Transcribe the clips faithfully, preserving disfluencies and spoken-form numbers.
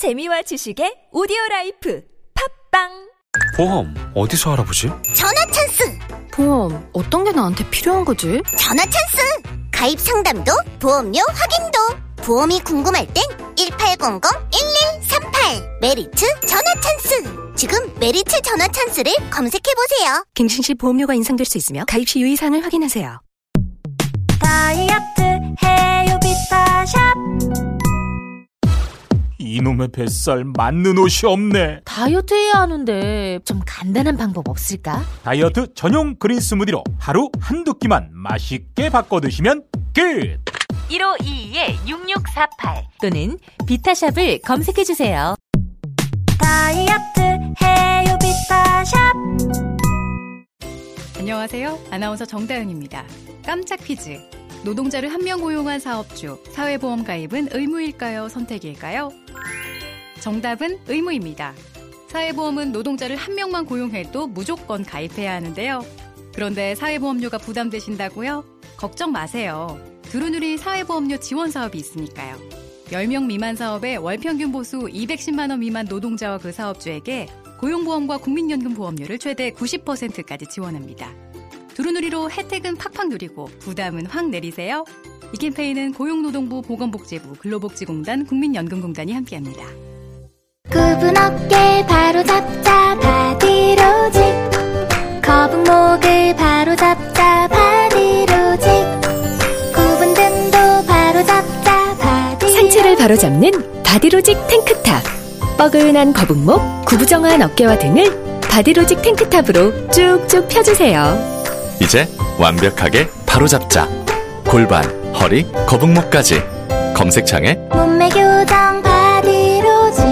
재미와 지식의 오디오라이프 팝빵. 보험 어디서 알아보지? 전화 찬스! 보험 어떤 게 나한테 필요한 거지? 전화 찬스! 가입 상담도 보험료 확인도 보험이 궁금할 땐 일팔공공 일일삼팔 메리츠 전화 찬스! 지금 메리츠 전화 찬스를 검색해보세요. 갱신 시 보험료가 인상될 수 있으며 가입 시 유의사항을 확인하세요. 다이어트 해요 비타샵. 이놈의 뱃살 맞는 옷이 없네. 다이어트 해야 하는데 좀 간단한 방법 없을까? 다이어트 전용 그린 스무디로 하루 한두 끼만 맛있게 바꿔 드시면 끝! 일오이이 육육사팔 또는 비타샵을 검색해주세요. 다이어트 해요 비타샵. 안녕하세요. 아나운서 정다은입니다. 깜짝 퀴즈. 노동자를 한 명 고용한 사업주, 사회보험 가입은 의무일까요? 선택일까요? 정답은 의무입니다. 사회보험은 노동자를 한 명만 고용해도 무조건 가입해야 하는데요. 그런데 사회보험료가 부담되신다고요? 걱정 마세요. 두루누리 사회보험료 지원 사업이 있으니까요. 열 명 미만 사업에 월평균 보수 이백십만 원 미만 노동자와 그 사업주에게 고용보험과 국민연금 보험료를 최대 구십 퍼센트까지 지원합니다. 두루누리로 혜택은 팍팍 누리고 부담은 확 내리세요. 이 캠페인은 고용노동부, 보건복지부, 근로복지공단, 국민연금공단이 함께합니다. 굽은 어깨 바로 잡자 바디로직. 거북목을 바로 잡자 바디로직. 굽은 등도 바로 잡자 바디로직. 상체를 바로 잡는 바디로직 탱크탑. 뻐근한 거북목, 구부정한 어깨와 등을 바디로직 탱크탑으로 쭉쭉 펴주세요. 이제 완벽하게 바로잡자. 골반, 허리, 거북목까지. 검색창에 몸매 교정 바디로직.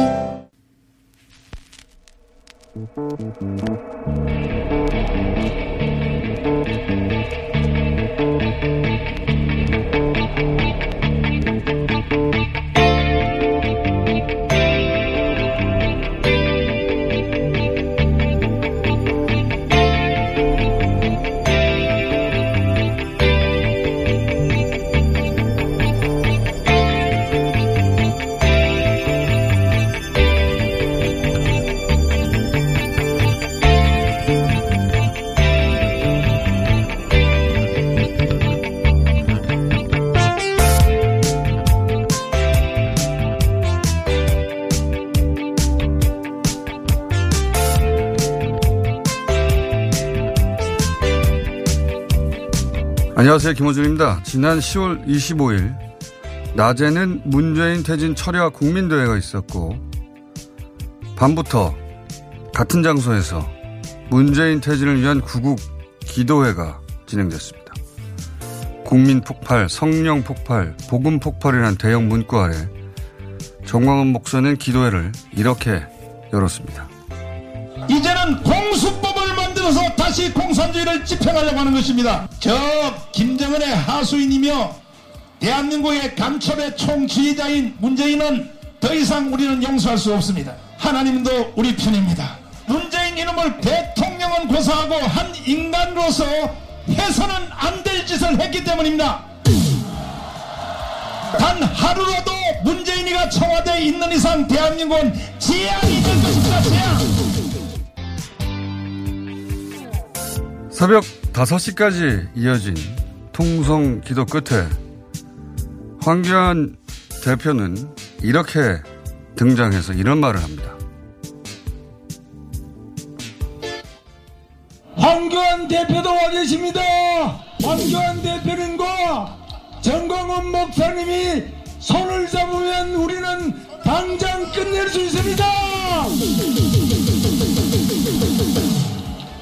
안녕하세요. 김호준입니다. 지난 시월 이십오일 낮에는 문재인 퇴진 철야 국민대회가 있었고 밤부터 같은 장소에서 문재인 퇴진을 위한 구국 기도회가 진행됐습니다. 국민 폭발, 성령 폭발, 복음 폭발이라는 대형 문구 아래 정광훈 목사는 기도회를 이렇게 열었습니다. 이제는 공수법을 만들어서 다시 공산주의를 집행하려고 하는 것입니다. 저 김정은의 하수인이며 대한민국의 간첩의 총지휘자인 문재인은 더 이상 우리는 용서할 수 없습니다. 하나님도 우리 편입니다. 문재인 이놈을 대통령은 고사하고 한 인간으로서 해서는 안 될 짓을 했기 때문입니다. 단 하루라도 문재인이가 청와대에 있는 이상 대한민국은 재앙이 될 것입니다. 재앙. 새벽 다섯 시까지 이어진 통성 기도 끝에 황교안 대표는 이렇게 등장해서 이런 말을 합니다. 황교안 대표도 와 계십니다. 황교안 대표님과 정광훈 목사님이 손을 잡으면 우리는 당장 끝낼 수 있습니다.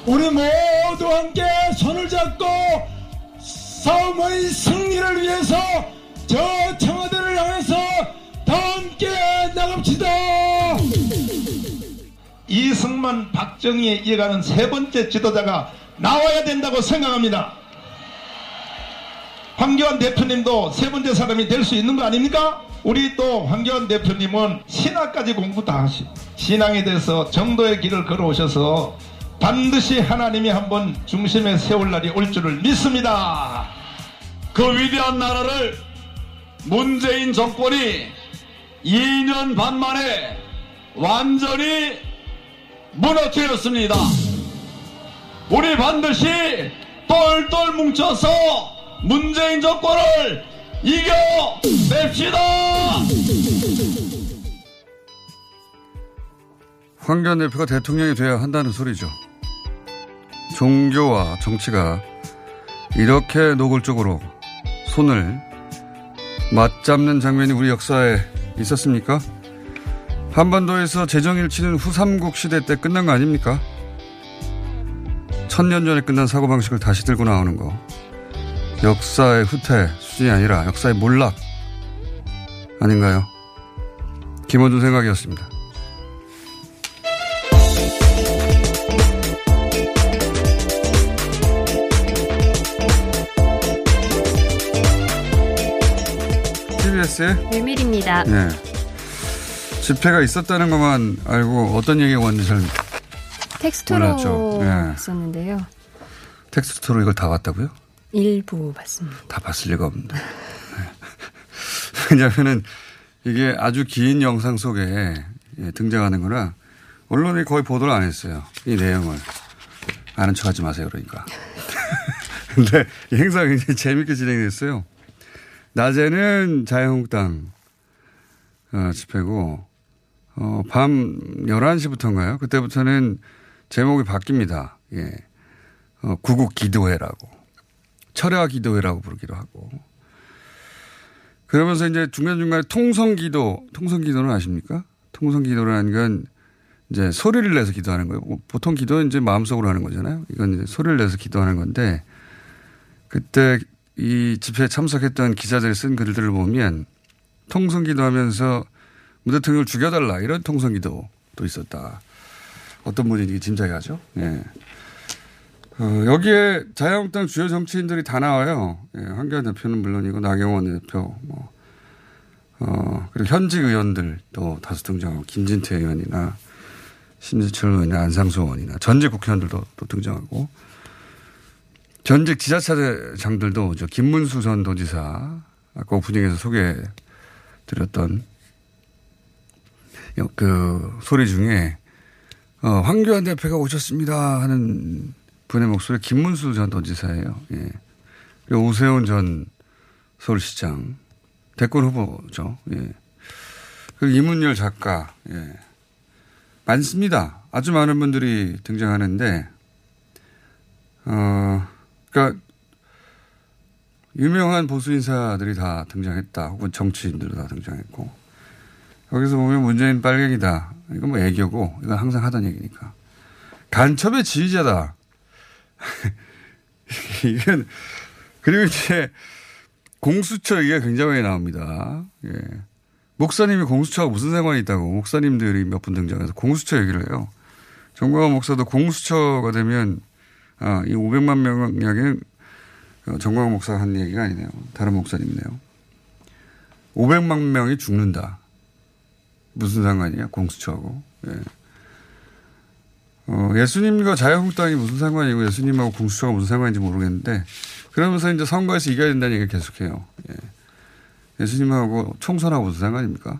우리 모두 함께 손을 잡고 싸움의 승리를 위해서 저 청와대를 향해서 다 함께 나갑시다. 이승만, 박정희에 이어가는 세 번째 지도자가 나와야 된다고 생각합니다. 황교안 대표님도 세 번째 사람이 될 수 있는 거 아닙니까? 우리 또 황교안 대표님은 신학까지 공부 다 하시고 신앙에 대해서 정도의 길을 걸어오셔서 반드시 하나님이 한번 중심에 세울 날이 올 줄을 믿습니다. 그 위대한 나라를 문재인 정권이 이 년 반 만에 완전히 무너뜨렸습니다. 우리 반드시 똘똘 뭉쳐서 문재인 정권을 이겨냅시다. 황교안 대표가 대통령이 돼야 한다는 소리죠. 종교와 정치가 이렇게 노골적으로 손을 맞잡는 장면이 우리 역사에 있었습니까? 한반도에서 재정일치는 후삼국 시대 때 끝난 거 아닙니까? 천년 전에 끝난 사고방식을 다시 들고 나오는 거. 역사의 후퇴 수준이 아니라 역사의 몰락 아닌가요? 김원준 생각이었습니다. 유밀입니다. 네. 집회가 있었다는 것만 알고 어떤 얘기가 왔는지 잘 텍스트로 네. 썼는데요. 텍스트로 이걸 다 봤다고요? 일부 봤습니다. 다 봤을 리가 없는데. 네. 왜냐하면은 이게 아주 긴 영상 속에 등장하는 거라 언론이 거의 보도를 안 했어요. 이 내용을 아는 척하지 마세요, 그러니까. 근데 이 행사가 굉장히 재밌게 진행됐어요. 낮에는 자유한국당 어, 집회고 어, 밤 열한 시부터인가요? 그때부터는 제목이 바뀝니다. 예. 어, 구국 기도회라고 철야 기도회라고 부르기도 하고 그러면서 이제 중간중간에 통성기도 통성기도는 아십니까? 통성기도라는 건 이제 소리를 내서 기도하는 거예요. 보통 기도는 이제 마음속으로 하는 거잖아요. 이건 이제 소리를 내서 기도하는 건데 그때 이 집회에 참석했던 기자들이 쓴 글들을 보면 통성기도 하면서 문 대통령을 죽여달라 이런 통성기도도 있었다. 어떤 분이 짐작이 하죠. 예. 어, 여기에 자유한국당 주요 정치인들이 다 나와요. 예, 황교안 대표는 물론이고 나경원 대표 뭐 어, 그리고 현직 의원들도 다수 등장하고 김진태 의원이나 신재철 의원이나 안상수 의원이나 전직 국회의원들도 또 등장하고 전직 지자체장들도 오죠. 김문수 전 도지사 아까 오프닝에서 소개해드렸던 그 소리 중에 어, 황교안 대표가 오셨습니다 하는 분의 목소리 김문수 전 도지사예요. 예. 그리고 오세훈 전 서울시장 대권 후보죠. 예. 그리고 이문열 작가 예. 많습니다. 아주 많은 분들이 등장하는데 어. 그러니까 유명한 보수 인사들이 다 등장했다. 혹은 정치인들도 다 등장했고. 여기서 보면 문재인 빨갱이다. 이건 뭐 애교고. 이건 항상 하던 얘기니까. 간첩의 지휘자다. 이건 그리고 이제 공수처 얘기가 굉장히 많이 나옵니다. 예. 목사님이 공수처하고 무슨 상관이 있다고. 목사님들이 몇 분 등장해서 공수처 얘기를 해요. 정광훈 목사도 공수처가 되면 아, 이 오백만 명 이야기는 정광훈 목사가 한 얘기가 아니네요. 다른 목사님이네요. 오백만 명이 죽는다. 무슨 상관이야? 공수처하고. 예. 어, 예수님과 자유한국당이 무슨 상관이고 예수님하고 공수처가 무슨 상관인지 모르겠는데 그러면서 이제 선거에서 이겨야 된다는 얘기를 계속해요. 예. 예수님하고 총선하고 무슨 상관입니까?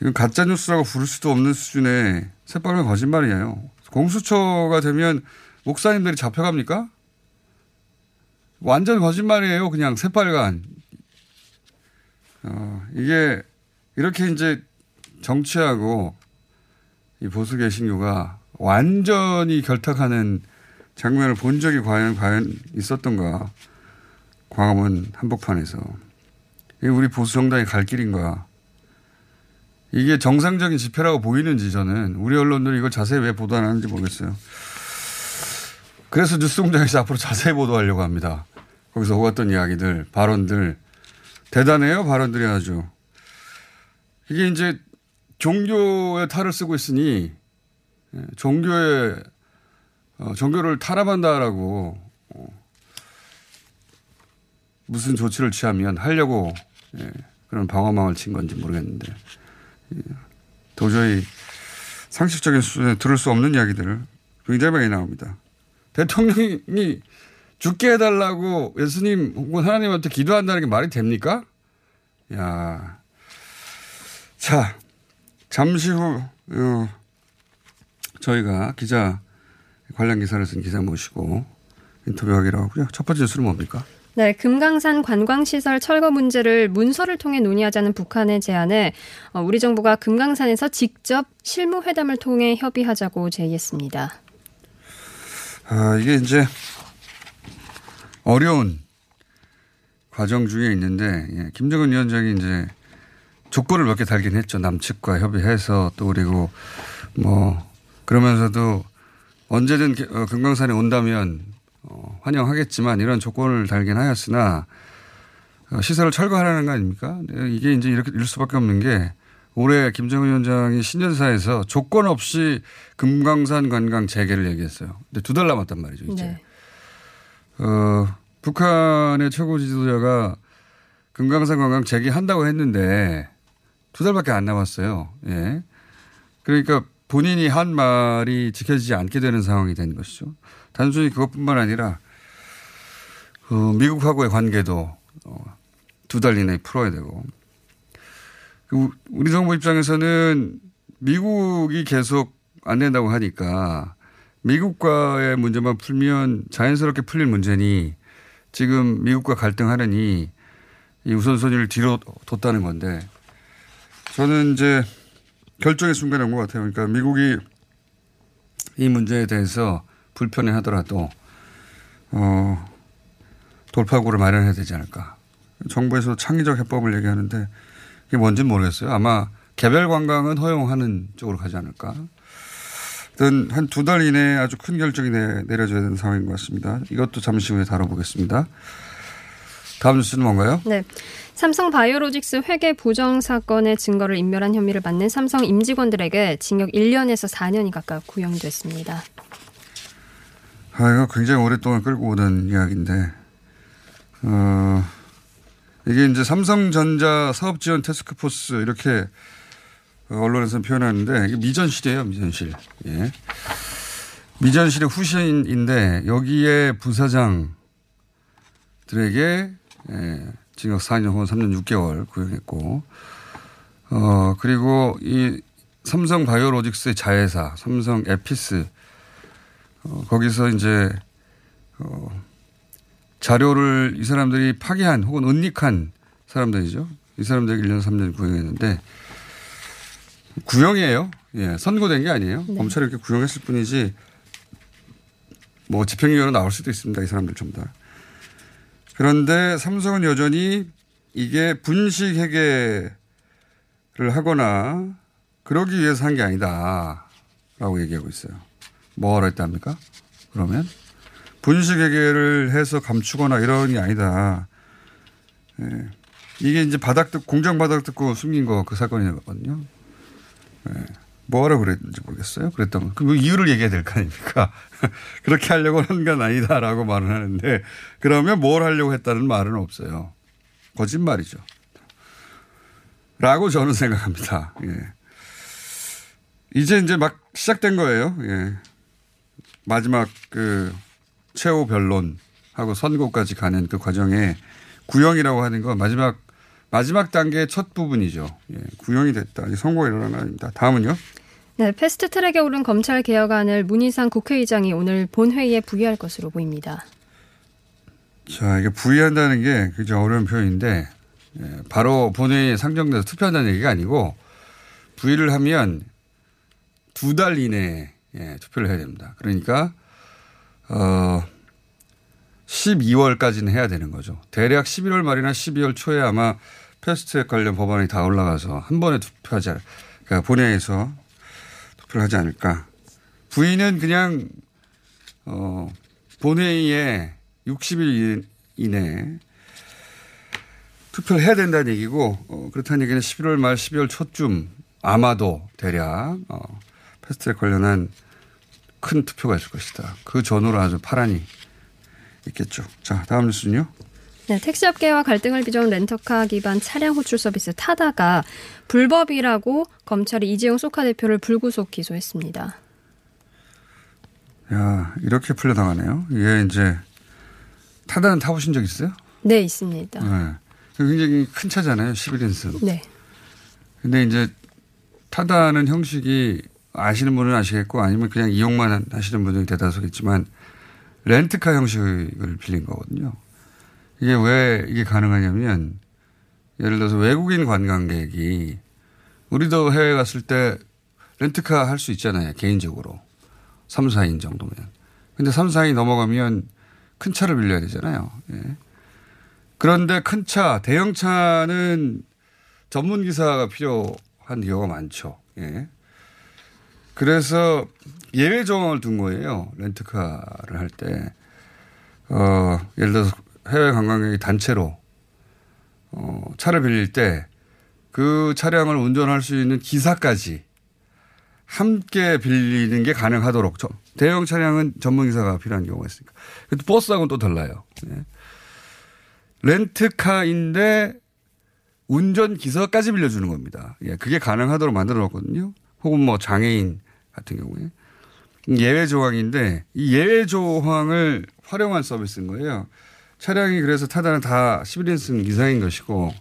이건 가짜뉴스라고 부를 수도 없는 수준의 새빨간 거짓말이에요. 공수처가 되면 목사님들이 잡혀갑니까? 완전 거짓말이에요. 그냥 새빨간. 어, 이게 이렇게 이제 정치하고 이 보수 개신교가 완전히 결탁하는 장면을 본 적이 과연 과연 있었던가. 광화문 한복판에서. 이게 우리 보수 정당이 갈 길인가. 이게 정상적인 집회라고 보이는지 저는 우리 언론들이 이걸 자세히 왜 보도 안 하는지 모르겠어요. 그래서 뉴스공장에서 앞으로 자세히 보도하려고 합니다. 거기서 오갔던 이야기들, 발언들. 대단해요, 발언들이 아주. 이게 이제 종교의 탈을 쓰고 있으니 종교의, 어, 종교를 탄압한다라고 어, 무슨 조치를 취하면 하려고 예, 그런 방어망을 친 건지 모르겠는데. 도저히 상식적인 수준에 들을 수 없는 이야기들을 굉장히 많이 나옵니다. 대통령이 죽게 해달라고 예수님 혹은 하나님한테 기도한다는 게 말이 됩니까? 야, 자, 잠시 후 어, 저희가 기자 관련 기사를 쓴 기자 모시고 인터뷰하기로 하고요. 첫 번째 뉴스는 뭡니까? 네, 금강산 관광시설 철거 문제를 문서를 통해 논의하자는 북한의 제안에 우리 정부가 금강산에서 직접 실무회담을 통해 협의하자고 제의했습니다. 아, 이게 이제 어려운 과정 중에 있는데, 예, 김정은 위원장이 이제 조건을 몇 개 달긴 했죠. 남측과 협의해서 또 그리고 뭐 그러면서도 언제든 금강산에 온다면 어, 환영하겠지만 이런 조건을 달긴 하였으나 어, 시설을 철거하라는 거 아닙니까? 이게 이제 이렇게 일 수밖에 없는 게 올해 김정은 위원장이 신년사에서 조건 없이 금강산 관광 재개를 얘기했어요. 근데 두 달 남았단 말이죠, 이제. 네. 어, 북한의 최고 지도자가 금강산 관광 재개한다고 했는데 두 달밖에 안 남았어요. 예. 그러니까 본인이 한 말이 지켜지지 않게 되는 상황이 된 것이죠. 단순히 그것뿐만 아니라 어, 미국하고의 관계도 어, 두 달 이내에 풀어야 되고, 우리 정부 입장에서는 미국이 계속 안 된다고 하니까 미국과의 문제만 풀면 자연스럽게 풀릴 문제니 지금 미국과 갈등하느니 이 우선순위를 뒤로 뒀다는 건데, 저는 이제 결정의 순간이 온 것 같아요. 그러니까 미국이 이 문제에 대해서 불편해하더라도 어, 돌파구를 마련해야 되지 않을까. 정부에서 창의적 해법을 얘기하는데 이게 뭔지는 모르겠어요. 아마 개별 관광은 허용하는 쪽으로 가지 않을까. 한 두 달 이내에 아주 큰 결정이 내, 내려져야 되는 상황인 것 같습니다. 이것도 잠시 후에 다뤄보겠습니다. 다음 뉴스는 뭔가요? 네. 삼성바이오로직스 회계 부정 사건의 증거를 인멸한 혐의를 받는 삼성 임직원들에게 징역 일 년에서 사 년이 가까이 구형됐습니다. 아, 이거 굉장히 오랫동안 끌고 오던 이야기인데, 어, 이게 이제 삼성전자 사업지원 태스크포스 이렇게 언론에서는 표현하는데, 이게 미전실이에요, 미전실. 예. 미전실의 후신인데, 여기에 부사장들에게, 예, 징역 사 년 혹은 삼 년 육 개월 구형했고, 어, 그리고 이 삼성 바이오로직스의 자회사, 삼성에피스, 어, 거기서 이제, 어, 자료를 이 사람들이 파기한 혹은 은닉한 사람들이죠. 이 사람들에게 일 년 삼 년 구형했는데, 구형이에요. 예, 선고된 게 아니에요. 네. 검찰이 이렇게 구형했을 뿐이지, 뭐 집행유예로 나올 수도 있습니다. 이 사람들 좀 다. 그런데 삼성은 여전히 이게 분식회계를 하거나 그러기 위해서 한 게 아니다라고 얘기하고 있어요. 뭐하러 했답니까? 그러면 분식회계를 해서 감추거나 이런 게 아니다. 예. 이게 이제 바닥 뜯고 공정 바닥 뜯고 숨긴 거 그 사건이거든요. 예. 뭐하러 그랬는지 모르겠어요. 그랬던 그 이유를 얘기해야 될 거 아닙니까? 그렇게 하려고 한 건 아니다라고 말은 하는데, 그러면 뭘 하려고 했다는 말은 없어요. 거짓말이죠. 라고 저는 생각합니다. 예. 이제 이제 막 시작된 거예요. 예. 마지막 그 최후 변론하고 선고까지 가는 그 과정에 구형이라고 하는 건 마지막 마지막 단계의 첫 부분이죠. 예, 구형이 됐다. 선고가 일어난 건 아닙니다. 다음은요. 네, 패스트트랙에 오른 검찰 개혁안을 문희상 국회의장이 오늘 본회의에 부의할 것으로 보입니다. 자, 이게 부의한다는 게 굉장히 어려운 표현인데, 예, 바로 본회의에 상정돼서 투표한다는 얘기가 아니고 부의를 하면 두 달 이내에 예, 투표를 해야 됩니다. 그러니까 어, 십이월까지는 해야 되는 거죠. 대략 십일월 말이나 십이월 초에 아마 패스트트랙 관련 법안이 다 올라가서 한 번에 투표하지 않을까. 그러니까 본회의에서 투표를 하지 않을까. 부의는 그냥 어, 본회의에 육십 일 이내에 투표를 해야 된다는 얘기고, 어, 그렇다는 얘기는 십일월 말 십이월 초쯤 아마도 대략 어, 패스트트랙 관련한 큰 투표가 있을 것이다. 그 전후로 아주 파란이 있겠죠. 자, 다음 뉴스는요. 네, 택시업계와 갈등을 빚어온 렌터카 기반 차량 호출 서비스 타다가 불법이라고 검찰이 이재용 소카 대표를 불구속 기소했습니다. 야, 이렇게 풀려나가네요. 이게 이제 타다는 타보신 적 있어요? 네, 있습니다. 네, 굉장히 큰 차잖아요. 십일 인승. 네. 근데 이제 타다는 형식이 아시는 분은 아시겠고 아니면 그냥 이용만 하시는 분들이 대다수겠지만 렌트카 형식을 빌린 거거든요. 이게 왜 이게 가능하냐면 예를 들어서 외국인 관광객이 우리도 해외 갔을 때 렌트카 할 수 있잖아요. 개인적으로. 삼, 사인 정도면. 근데 삼, 사인 넘어가면 큰 차를 빌려야 되잖아요. 예. 그런데 큰 차, 대형차는 전문 기사가 필요한 경우가 많죠. 예. 그래서 예외 조항을 둔 거예요. 렌트카를 할 때. 어, 예를 들어서 해외 관광객이 단체로 어, 차를 빌릴 때 그 차량을 운전할 수 있는 기사까지 함께 빌리는 게 가능하도록. 대형 차량은 전문 기사가 필요한 경우가 있으니까. 버스하고는 또 달라요. 예. 렌트카인데 운전 기사까지 빌려주는 겁니다. 예, 그게 가능하도록 만들어놨거든요. 혹은 뭐 장애인 같은 경우에. 예외 조항인데 이 예외 조항을 활용한 서비스인 거예요. 차량이 그래서 타다는 다 십일 인승 이상인 것이고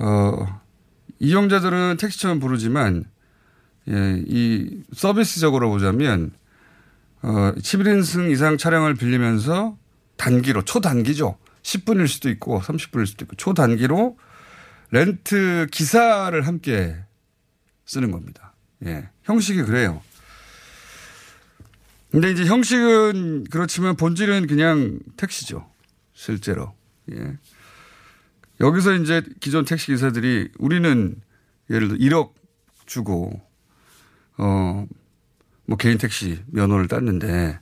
어, 이용자들은 택시처럼 부르지만 예, 이 서비스적으로 보자면 어, 십일 인승 이상 차량을 빌리면서 단기로 초단기죠. 십 분일 수도 있고 삼십 분일 수도 있고 초단기로 렌트 기사를 함께 쓰는 겁니다. 예, 형식이 그래요. 근데 이제 형식은 그렇지만 본질은 그냥 택시죠. 실제로. 예. 여기서 이제 기존 택시 기사들이 우리는 예를 들어 일억 주고, 어, 뭐 개인 택시 면허를 땄는데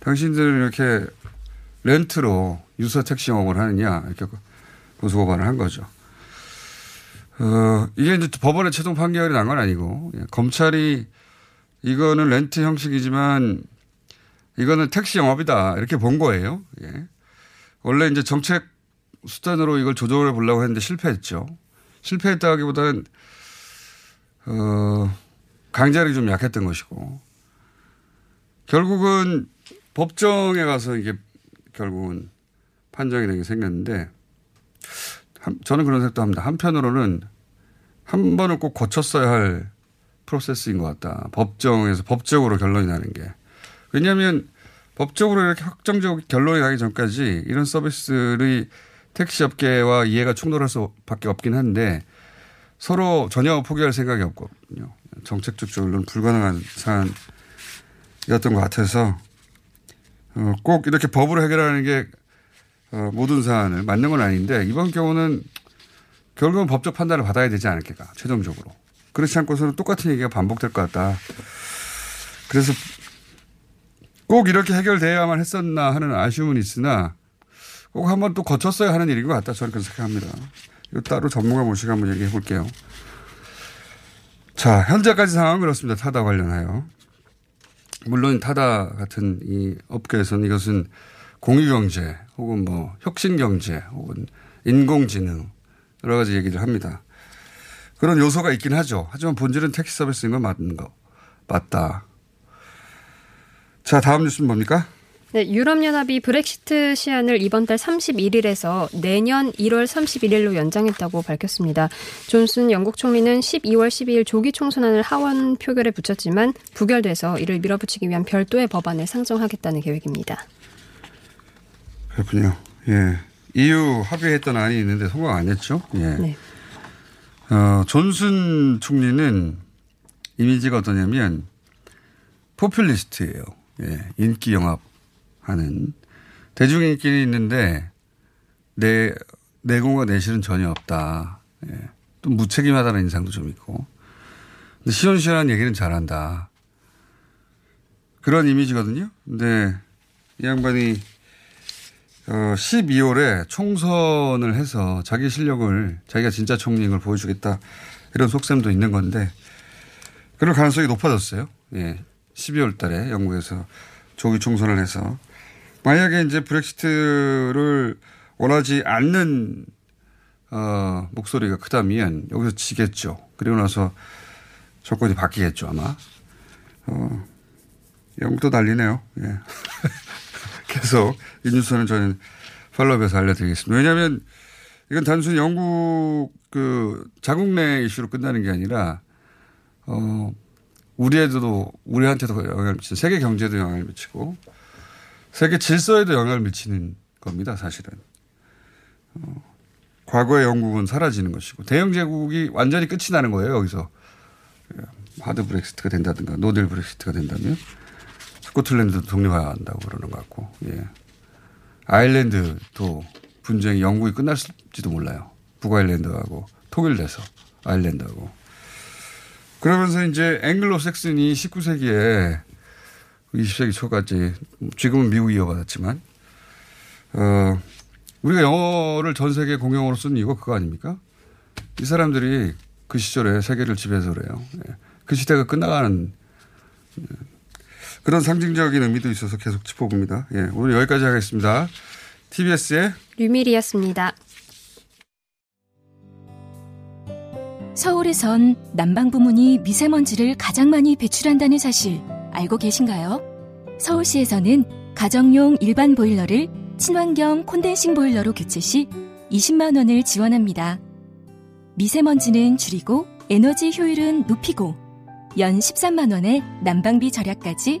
당신들은 이렇게 렌트로 유사 택시 영업을 하느냐 이렇게 고소고발을 한 거죠. 어, 이게 이제 법원의 최종 판결이 난 건 아니고, 예. 검찰이 이거는 렌트 형식이지만 이거는 택시 영업이다 이렇게 본 거예요. 예. 원래 이제 정책 수단으로 이걸 조정해 보려고 했는데 실패했죠. 실패했다기보다는 어, 강제력이 좀 약했던 것이고 결국은 법정에 가서 이게 결국은 판정이 되게 생겼는데 저는 그런 생각도 합니다. 한편으로는 한 번은 꼭 거쳤어야 할 프로세스인 것 같다. 법정에서 법적으로 결론이 나는 게. 왜냐하면 법적으로 이렇게 확정적 결론이 나기 전까지 이런 서비스의 택시업계와 이해가 충돌할 수밖에 없긴 한데 서로 전혀 포기할 생각이 없거든요. 정책적 결론은 불가능한 사안이었던 것 같아서 꼭 이렇게 법으로 해결하는 게 모든 사안을 맞는 건 아닌데 이번 경우는 결국은 법적 판단을 받아야 되지 않을까 최종적으로. 그렇지 않고서는 똑같은 얘기가 반복될 것 같다. 그래서 꼭 이렇게 해결되어야만 했었나 하는 아쉬움은 있으나 꼭 한 번 또 거쳤어야 하는 일인 것 같다. 저는 그렇게 생각합니다. 이거 따로 전문가 모시고 한번 얘기해 볼게요. 자, 현재까지 상황은 그렇습니다. 타다 관련하여. 물론 타다 같은 이 업계에서는 이것은 공유경제 혹은 뭐 혁신경제 혹은 인공지능 여러 가지 얘기를 합니다. 그런 요소가 있긴 하죠. 하지만 본질은 택시 서비스인 건 맞는 거. 맞다. 자, 다음 뉴스는 뭡니까? 네, 유럽연합이 브렉시트 시한을 이번 달 삼십일 일에서 내년 일월 삼십일일로 연장했다고 밝혔습니다. 존슨 영국 총리는 십이월 십이일 조기 총선안을 하원 표결에 붙였지만 부결돼서 이를 밀어붙이기 위한 별도의 법안을 상정하겠다는 계획입니다. 그렇군요. 예, 이유 합의했던 안이 있는데 성공 안 했죠. 예. 네. 어, 존슨 총리는 이미지가 어떠냐면 포퓰리스트예요. 예, 인기 영합하는 대중 인기는 있는데 내 내공과 내실은 전혀 없다. 예, 또 무책임하다는 인상도 좀 있고 근데 시원시원한 얘기는 잘한다. 그런 이미지거든요. 근데 이 양반이 어, 십이월에 총선을 해서 자기 실력을 자기가 진짜 총리인 걸 보여주겠다 이런 속셈도 있는 건데 그럴 가능성이 높아졌어요. 예, 십이월 달에 영국에서 조기 총선을 해서 만약에 이제 브렉시트를 원하지 않는 어, 목소리가 크다면 여기서 지겠죠. 그리고 나서 조건이 바뀌겠죠 아마. 어, 영국도 난리네요. 예. 계속 이 뉴스는 저는 팔로우업에서 알려드리겠습니다. 왜냐하면 이건 단순히 영국 그 자국 내 이슈로 끝나는 게 아니라 어, 우리에도, 우리한테도 영향을 미치고, 세계 경제에도 영향을 미치고, 세계 질서에도 영향을 미치는 겁니다, 사실은. 어, 과거의 영국은 사라지는 것이고, 대영제국이 완전히 끝이 나는 거예요, 여기서. 하드 브렉시트가 된다든가, 노딜 브렉시트가 된다면, 스코틀랜드도 독립한다고 그러는 것 같고, 예. 아일랜드도 분쟁이 영국이 끝날지도 몰라요. 북아일랜드하고, 통일돼서, 아일랜드하고. 그러면서 이제 앵글로색슨이 십구 세기에 이십 세기 초까지 지금은 미국이 이어받았지만 어, 우리가 영어를 전 세계 공용어로 쓰는 이유가 그거 아닙니까? 이 사람들이 그 시절에 세계를 지배해서 그래요. 그 시대가 끝나가는 그런 상징적인 의미도 있어서 계속 짚어봅니다. 예, 오늘 여기까지 하겠습니다. 티비에스의 류미리였습니다. 서울에선 난방 부문이 미세먼지를 가장 많이 배출한다는 사실 알고 계신가요? 서울시에서는 가정용 일반 보일러를 친환경 콘덴싱 보일러로 교체 시 이십만 원을 지원합니다. 미세먼지는 줄이고 에너지 효율은 높이고 연 십삼만 원의 난방비 절약까지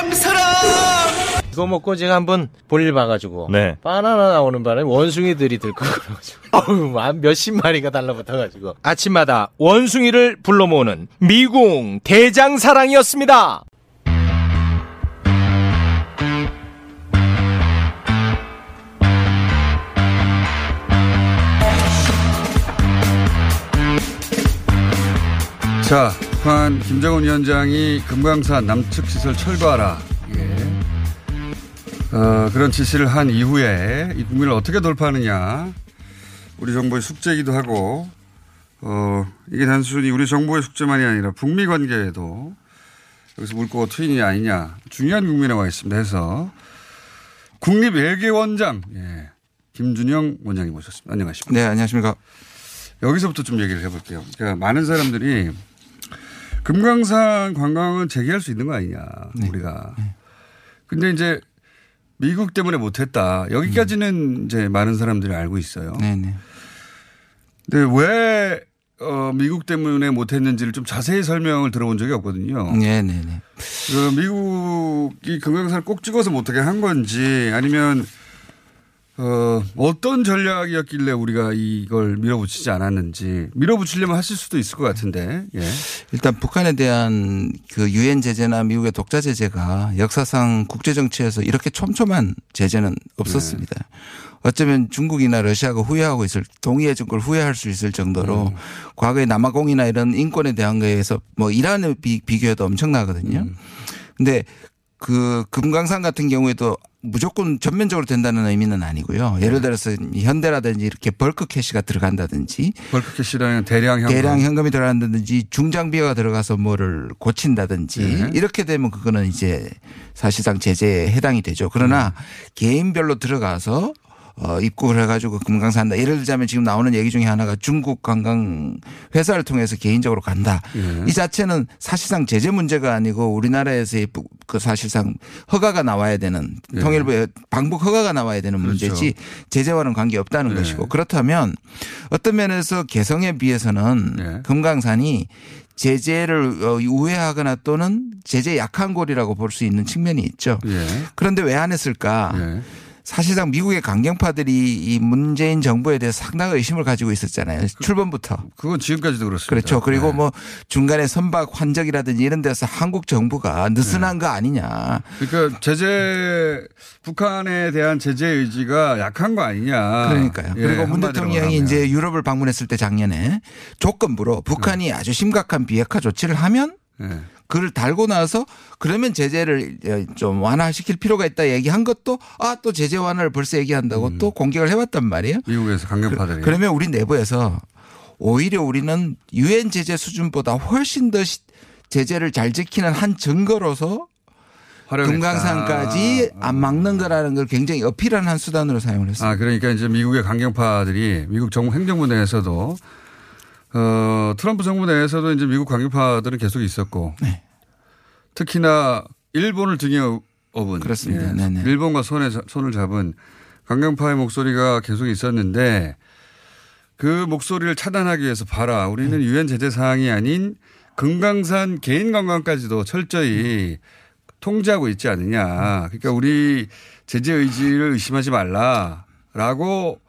이거 먹고 제가 한번 볼일 봐가지고, 네, 바나나 나오는 바람에 원숭이들이 들고 그러고, 아유, 몇십 마리가 달라붙어가지고, 아침마다 원숭이를 불러 모으는 미궁 대장사랑이었습니다. 자, 북한 김정은 위원장이 금강산 남측 시설 철거하라, 예, 어, 그런 지시를 한 이후에 이 국민을 어떻게 돌파하느냐, 우리 정부의 숙제이기도 하고, 어, 이게 단순히 우리 정부의 숙제만이 아니라 북미 관계에도 여기서 물꼬가 트인이 아니냐, 중요한 국민에 와 있습니다 해서 국립외교원장, 예, 김준형 원장님 모셨습니다. 안녕하십니까? 네, 안녕하십니까? 여기서부터 좀 얘기를 해볼게요. 그러니까 많은 사람들이 금강산 관광은 재개할 수 있는 거 아니냐, 네, 우리가. 네. 근데 이제 미국 때문에 못했다, 여기까지는, 네, 이제 많은 사람들이 알고 있어요. 네네. 근데 왜 어, 미국 때문에 못했는지를 좀 자세히 설명을 들어본 적이 없거든요. 네네네. 그 미국이 금강산을 꼭 찍어서 못하게 한 건지, 아니면 어, 어떤 전략이었길래 우리가 이걸 밀어붙이지 않았는지. 밀어붙이려면 하실 수도 있을 것 같은데. 예. 일단 북한에 대한 그 유엔 제재나 미국의 독자 제재가 역사상 국제 정치에서 이렇게 촘촘한 제재는 없었습니다. 네. 어쩌면 중국이나 러시아가 후회하고 있을, 동의해준 걸 후회할 수 있을 정도로, 음, 과거의 남아공이나 이런 인권에 대한 거에 의해서 뭐 이란에 비교해도 엄청나거든요. 그런데 음. 그 금강산 같은 경우에도 무조건 전면적으로 된다는 의미는 아니고요. 예를 들어서 현대라든지 이렇게 벌크 캐시가 들어간다든지, 벌크 캐시라는 대량 현금. 대량 현금이 들어간다든지, 중장비가 들어가서 뭐를 고친다든지, 네, 이렇게 되면 그거는 이제 사실상 제재에 해당이 되죠. 그러나, 네, 개인별로 들어가서 어, 입국을 해가지고 금강산 한다. 예를 들자면 지금 나오는 얘기 중에 하나가 중국 관광 회사를 통해서 개인적으로 간다. 예. 이 자체는 사실상 제재 문제가 아니고 우리나라에서의 그 사실상 허가가 나와야 되는 예. 통일부의 방북 허가가 나와야 되는 그렇죠. 문제지 제재와는 관계없다는 예. 것이고 그렇다면 어떤 면에서 개성에 비해서는 예. 금강산이 제재를 우회하거나 또는 제재 약한 골이라고 볼 수 있는 측면이 있죠. 예. 그런데 왜 안 했을까? 예. 사실상 미국의 강경파들이 이 문재인 정부에 대해서 상당한 의심을 가지고 있었잖아요. 그, 출범부터. 그건 지금까지도 그렇습니다. 그렇죠. 그리고 네. 뭐 중간에 선박 환적이라든지 이런 데서 한국 정부가 느슨한 네. 거 아니냐. 그러니까 제재 북한에 대한 제재 의지가 약한 거 아니냐. 그러니까요. 예, 그리고 문 대통령이 이제 유럽을 방문했을 때 작년에 조건부로 북한이 네. 아주 심각한 비핵화 조치를 하면 네. 그걸 달고 나서 그러면 제재를 좀 완화시킬 필요가 있다 얘기한 것도 아, 또 제재 완화를 벌써 얘기한다고 음. 또 공격을 해왔단 말이에요. 미국에서 강경파들이. 그러면 우리 내부에서 오히려 우리는 유엔 제재 수준보다 훨씬 더 제재를 잘 지키는 한 증거로서 활용했다. 금강산까지 안 막는 거라는 걸 굉장히 어필한 한 수단으로 사용을 했습니다. 아, 그러니까 이제 미국의 강경파들이 미국 정부 행정부 내에서도 어, 트럼프 정부 내에서도 이제 미국 강경파들은 계속 있었고 네. 특히나 일본을 등에 업은 그렇습니다. 예. 일본과 손에 손을 잡은 강경파의 목소리가 계속 있었는데 그 목소리를 차단하기 위해서 봐라. 우리는 유엔 제재 사항이 아닌 금강산 개인 관광까지도 철저히 통제하고 있지 않느냐. 그러니까 우리 제재 의지를 의심하지 말라라고.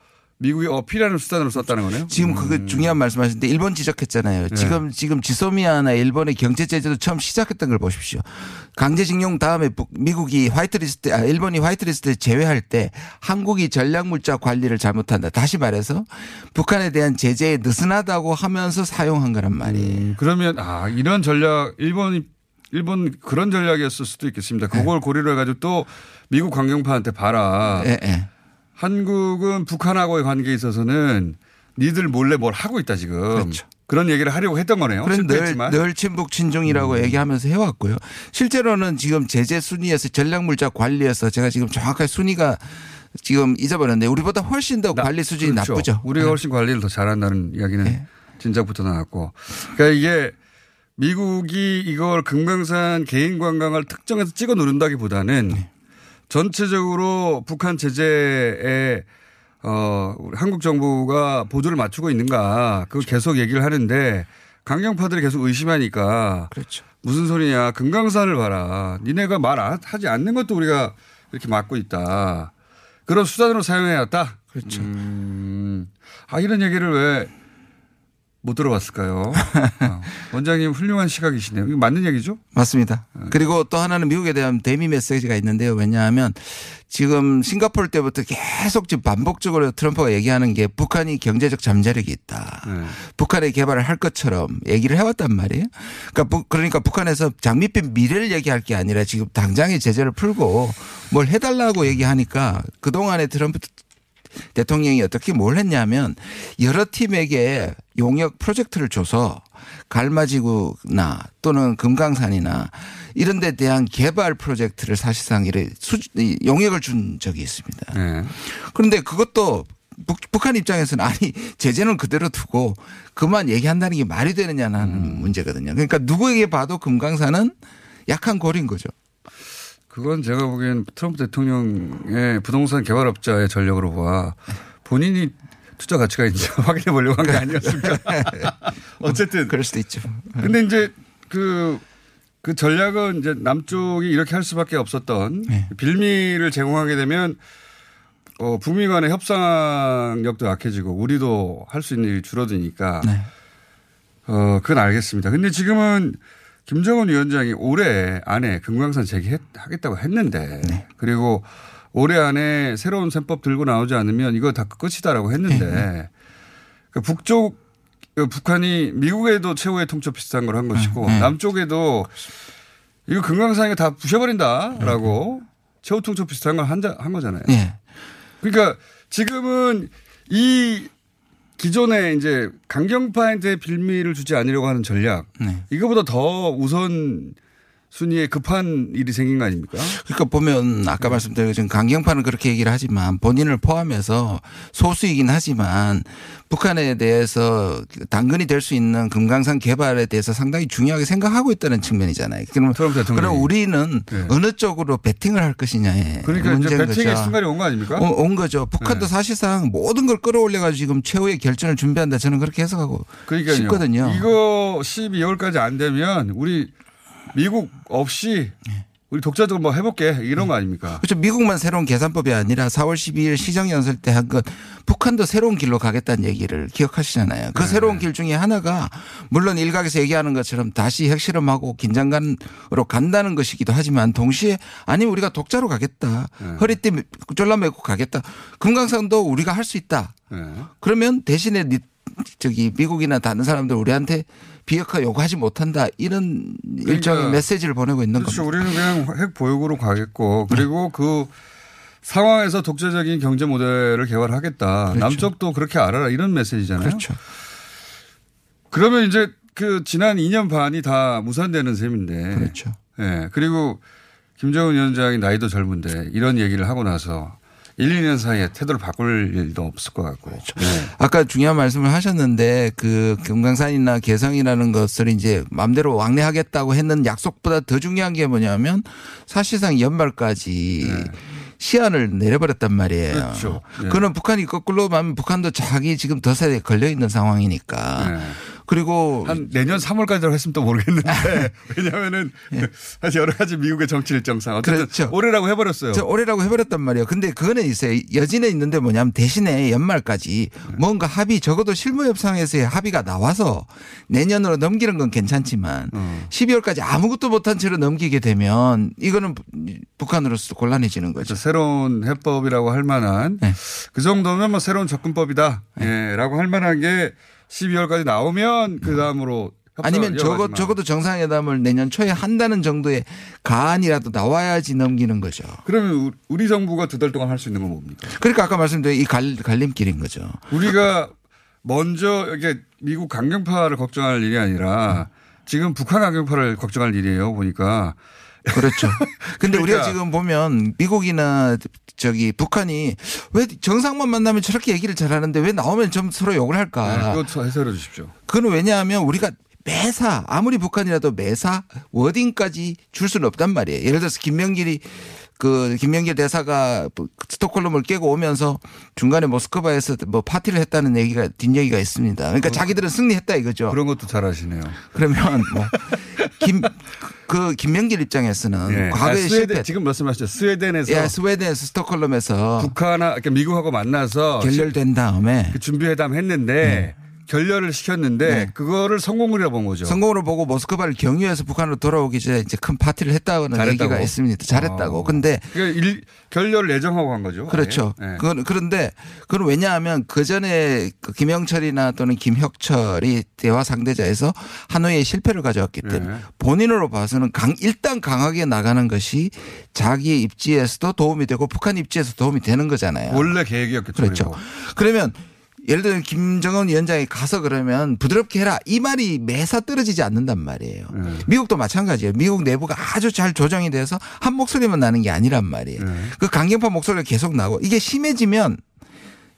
미국이 어필하는 수단으로 썼다는 거네요. 지금 그거 음. 중요한 말씀하셨는데 일본 지적했잖아요. 네. 지금 지금 지소미아나 일본의 경제 제재도 처음 시작했던 걸 보십시오. 강제징용 다음에 미국이 화이트리스트, 아, 일본이 화이트리스트에 제외할 때 한국이 전략물자 관리를 잘못한다. 다시 말해서 북한에 대한 제재에 느슨하다고 하면서 사용한 거란 말이에요. 음, 그러면 아 이런 전략 일본이 일본 그런 전략이었을 수도 있겠습니다. 그걸 네. 고려를 해가지고 또 미국 강경파한테 봐라. 네, 네. 한국은 북한하고의 관계에 있어서는 니들 몰래 뭘 하고 있다 지금. 그렇죠. 그런 얘기를 하려고 했던 거네요. 늘, 늘 친북 친중이라고 음. 얘기하면서 해왔고요. 실제로는 지금 제재 순위에서 전략물자 관리에서 제가 지금 정확하게 순위가 지금 잊어버렸는데 우리보다 훨씬 더 나, 관리 수준이 그렇죠. 나쁘죠. 우리가 훨씬 네. 관리를 더 잘한다는 이야기는 네. 진작부터 나왔고. 그러니까 이게 미국이 이걸 금강산 개인 관광을 특정해서 찍어 누른다기보다는 네. 전체적으로 북한 제재에 어, 한국 정부가 보조를 맞추고 있는가 그걸 계속 얘기를 하는데 강경파들이 계속 의심하니까 그렇죠. 무슨 소리냐 금강산을 봐라. 니네가 말하지 않는 것도 우리가 이렇게 막고 있다. 그런 수단으로 사용해왔다. 그렇죠. 음, 아 이런 얘기를 왜. 못 들어봤을까요? 원장님 훌륭한 시각이시네요. 이거 맞는 얘기죠? 맞습니다. 그리고 또 하나는 미국에 대한 대미 메시지가 있는데요. 왜냐하면 지금 싱가포르 때부터 계속 지금 반복적으로 트럼프가 얘기하는 게 북한이 경제적 잠재력이 있다. 네. 북한의 개발을 할 것처럼 얘기를 해왔단 말이에요. 그러니까, 그러니까 북한에서 장밋빛 미래를 얘기할 게 아니라 지금 당장의 제재를 풀고 뭘 해달라고 얘기하니까 그동안에 트럼프 대통령이 어떻게 뭘 했냐면 여러 팀에게 용역 프로젝트를 줘서 갈마지구나 또는 금강산이나 이런 데 대한 개발 프로젝트를 사실상 이래 용역을 준 적이 있습니다. 네. 그런데 그것도 북한 입장에서는 아니 제재는 그대로 두고 그만 얘기한다는 게 말이 되느냐는 음. 문제거든요. 그러니까 누구에게 봐도 금강산은 약한 골인 거죠. 그건 제가 보기엔 트럼프 대통령의 부동산 개발업자의 전력으로 봐 본인이 투자 가치가 있는지 확인해 보려고 한 게 아니었을까. 어쨌든. 그럴 수도 있죠. 근데 이제 그, 그 전략은 이제 남쪽이 이렇게 할 수밖에 없었던 네. 빌미를 제공하게 되면 어, 북미 간의 협상력도 약해지고 우리도 할 수 있는 일이 줄어드니까 네. 어, 그건 알겠습니다. 근데 지금은 김정은 위원장이 올해 안에 금강산 재개하겠다고 했는데 네. 그리고 올해 안에 새로운 셈법 들고 나오지 않으면 이거 다 끝이다라고 했는데 네. 그러니까 북쪽 북한이 미국에도 최후의 통첩 비슷한 걸 한 것이고 네. 남쪽에도 이거 금강산이 다 부셔버린다라고 네. 최후 통첩 비슷한 걸 한 거잖아요. 네. 그러니까 지금은 이 기존에 이제 강경파한테 빌미를 주지 않으려고 하는 전략 네. 이거보다 더 우선 순위에 급한 일이 생긴 거 아닙니까? 그러니까 보면 아까 말씀드린 지금 강경파는 그렇게 얘기를 하지만 본인을 포함해서 소수이긴 하지만 북한에 대해서 당근이 될 수 있는 금강산 개발에 대해서 상당히 중요하게 생각하고 있다는 측면이잖아요. 그러면 그럼 우리는 네. 어느 쪽으로 배팅을 할 것이냐에 그러니까 이제 배팅의 순간이 온 거 아닙니까? 오, 온 거죠. 북한도 네. 사실상 모든 걸 끌어올려 가지고 지금 최후의 결전을 준비한다 저는 그렇게 해석하고 그러니까요. 싶거든요. 이거 십이월까지 안 되면 우리 미국 없이 우리 독자적으로 뭐 해볼게 이런 거 아닙니까? 그렇죠. 미국만 새로운 계산법이 아니라 사월 십이일 시정연설 때 한 것 북한도 새로운 길로 가겠다는 얘기를 기억하시잖아요. 그 네. 새로운 길 중에 하나가 물론 일각에서 얘기하는 것처럼 다시 핵실험하고 긴장감으로 간다는 것이기도 하지만 동시에 아니 우리가 독자로 가겠다. 네. 허리띠 졸라매고 가겠다. 금강산도 우리가 할 수 있다. 네. 그러면 대신에 저기 미국이나 다른 사람들 우리한테 비핵화 요구하지 못한다 이런 그러니까 일종의 메시지를 보내고 있는 그렇죠. 겁니다. 그렇죠. 우리는 그냥 핵 보유국으로 가겠고 그리고 네. 그 상황에서 독자적인 경제 모델을 개발하겠다. 그렇죠. 남쪽도 그렇게 알아라 이런 메시지잖아요. 그렇죠. 그러면 이제 그 지난 이 년 반이 다 무산되는 셈인데. 그렇죠. 예. 네. 그리고 김정은 위원장이 나이도 젊은데 이런 얘기를 하고 나서 일, 이 년 사이에 태도를 바꿀 일도 없을 것 같고. 그렇죠. 네. 아까 중요한 말씀을 하셨는데 그 금강산이나 개성이라는 것을 이제 마음대로 왕래하겠다고 했는 약속보다 더 중요한 게 뭐냐면 사실상 연말까지 네. 시한을 내려버렸단 말이에요. 그렇죠. 네. 그건 북한이 거꾸로 하면 북한도 자기 지금 덫에 걸려 있는 상황이니까. 네. 그리고 한 내년 삼월까지라고 했으면 또 모르겠는데 왜냐하면은 네. 사실 여러 가지 미국의 정치 일정상 어쨌든 그렇죠. 올해라고 해버렸어요. 올해라고 해버렸단 말이에요. 근데 그거는 있어요. 여진에 있는데 뭐냐면 대신에 연말까지 네. 뭔가 합의 적어도 실무협상에서의 합의가 나와서 내년으로 넘기는 건 괜찮지만 음. 십이월까지 아무것도 못한 채로 넘기게 되면 이거는 북한으로서도 곤란해지는 거죠. 그렇죠. 새로운 해법이라고 할 만한 네. 그 정도면 뭐 새로운 접근법이다 네. 예, 라고 할 만한 게 십이월까지 나오면 그 다음으로 아니면 적어, 적어도 정상회담을 내년 초에 한다는 정도의 가안이라도 나와야지 넘기는 거죠. 그러면 우리 정부가 두 달 동안 할 수 있는 건 뭡니까? 그러니까 아까 말씀드린 이 갈, 갈림길인 거죠. 우리가 먼저 이게 미국 강경파를 걱정할 일이 아니라 지금 북한 강경파를 걱정할 일이에요 보니까. 그렇죠. 그런데 그러니까. 우리가 지금 보면 미국이나 저기 북한이 왜 정상만 만나면 저렇게 얘기를 잘하는데 왜 나오면 좀 서로 욕을 할까? 네, 그거 해설해 주십시오. 그건 왜냐하면 우리가 매사 아무리 북한이라도 매사 워딩까지 줄 수는 없단 말이에요. 예를 들어서 김명길이 그 김명길 대사가 스톡홀름을 깨고 오면서 중간에 모스크바에서 뭐 파티를 했다는 얘기가 뒷얘기가 있습니다. 그러니까 어, 자기들은 승리했다 이거죠. 그런 것도 잘하시네요. 그러면 뭐 김 그 김명길 입장에서는 네. 과거의 아, 실패 지금 말씀하셨죠. 스웨덴에서 예, 스웨덴에서 스톡홀름에서 북한하 그러니까 미국하고 만나서 결렬된 다음에 그 준비 회담 했는데. 네. 결렬을 시켰는데 네. 그거를 성공으로 본 거죠. 성공으로 보고 모스크바를 경유해서 북한으로 돌아오기 전에 이제 큰 파티를 했다는 잘했다고. 얘기가 있습니다. 잘했다고. 그런데 그러니까 일, 결렬을 예정하고 간 거죠. 그렇죠. 네. 그건 그런데 그건 왜냐하면 그 전에 김영철이나 또는 김혁철이 대화 상대자에서 하노이의 실패를 가져왔기 때문에 네. 본인으로 봐서는 강, 일단 강하게 나가는 것이 자기 입지에서도 도움이 되고 북한 입지에서도 도움이 되는 거잖아요. 원래 계획이었겠죠. 그렇죠. 이거. 그러면 예를 들면 김정은 위원장이 가서 그러면 부드럽게 해라 이 말이 매사 떨어지지 않는단 말이에요. 네. 미국도 마찬가지예요. 미국 내부가 아주 잘 조정이 돼서 한 목소리만 나는 게 아니란 말이에요. 네. 그 강경파 목소리가 계속 나고 이게 심해지면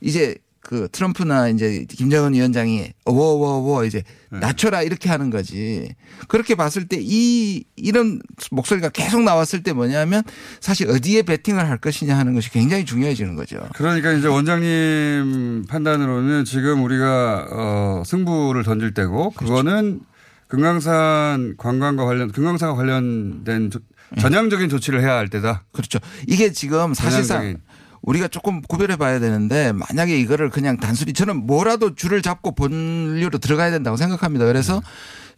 이제 그 트럼프나 이제 김정은 위원장이 워워워 이제 낮춰라 이렇게 하는 거지. 그렇게 봤을 때 이 이런 목소리가 계속 나왔을 때 뭐냐면 사실 어디에 배팅을 할 것이냐 하는 것이 굉장히 중요해지는 거죠. 그러니까 이제 원장님 판단으로는 지금 우리가 어 승부를 던질 때고 그거는 그렇죠. 금강산 관광과 관련 금강산과 관련된 조, 전향적인 조치를 해야 할 때다. 그렇죠. 이게 지금 사실상 전향적인. 우리가 조금 구별해 봐야 되는데 만약에 이거를 그냥 단순히 저는 뭐라도 줄을 잡고 본류로 들어가야 된다고 생각합니다. 그래서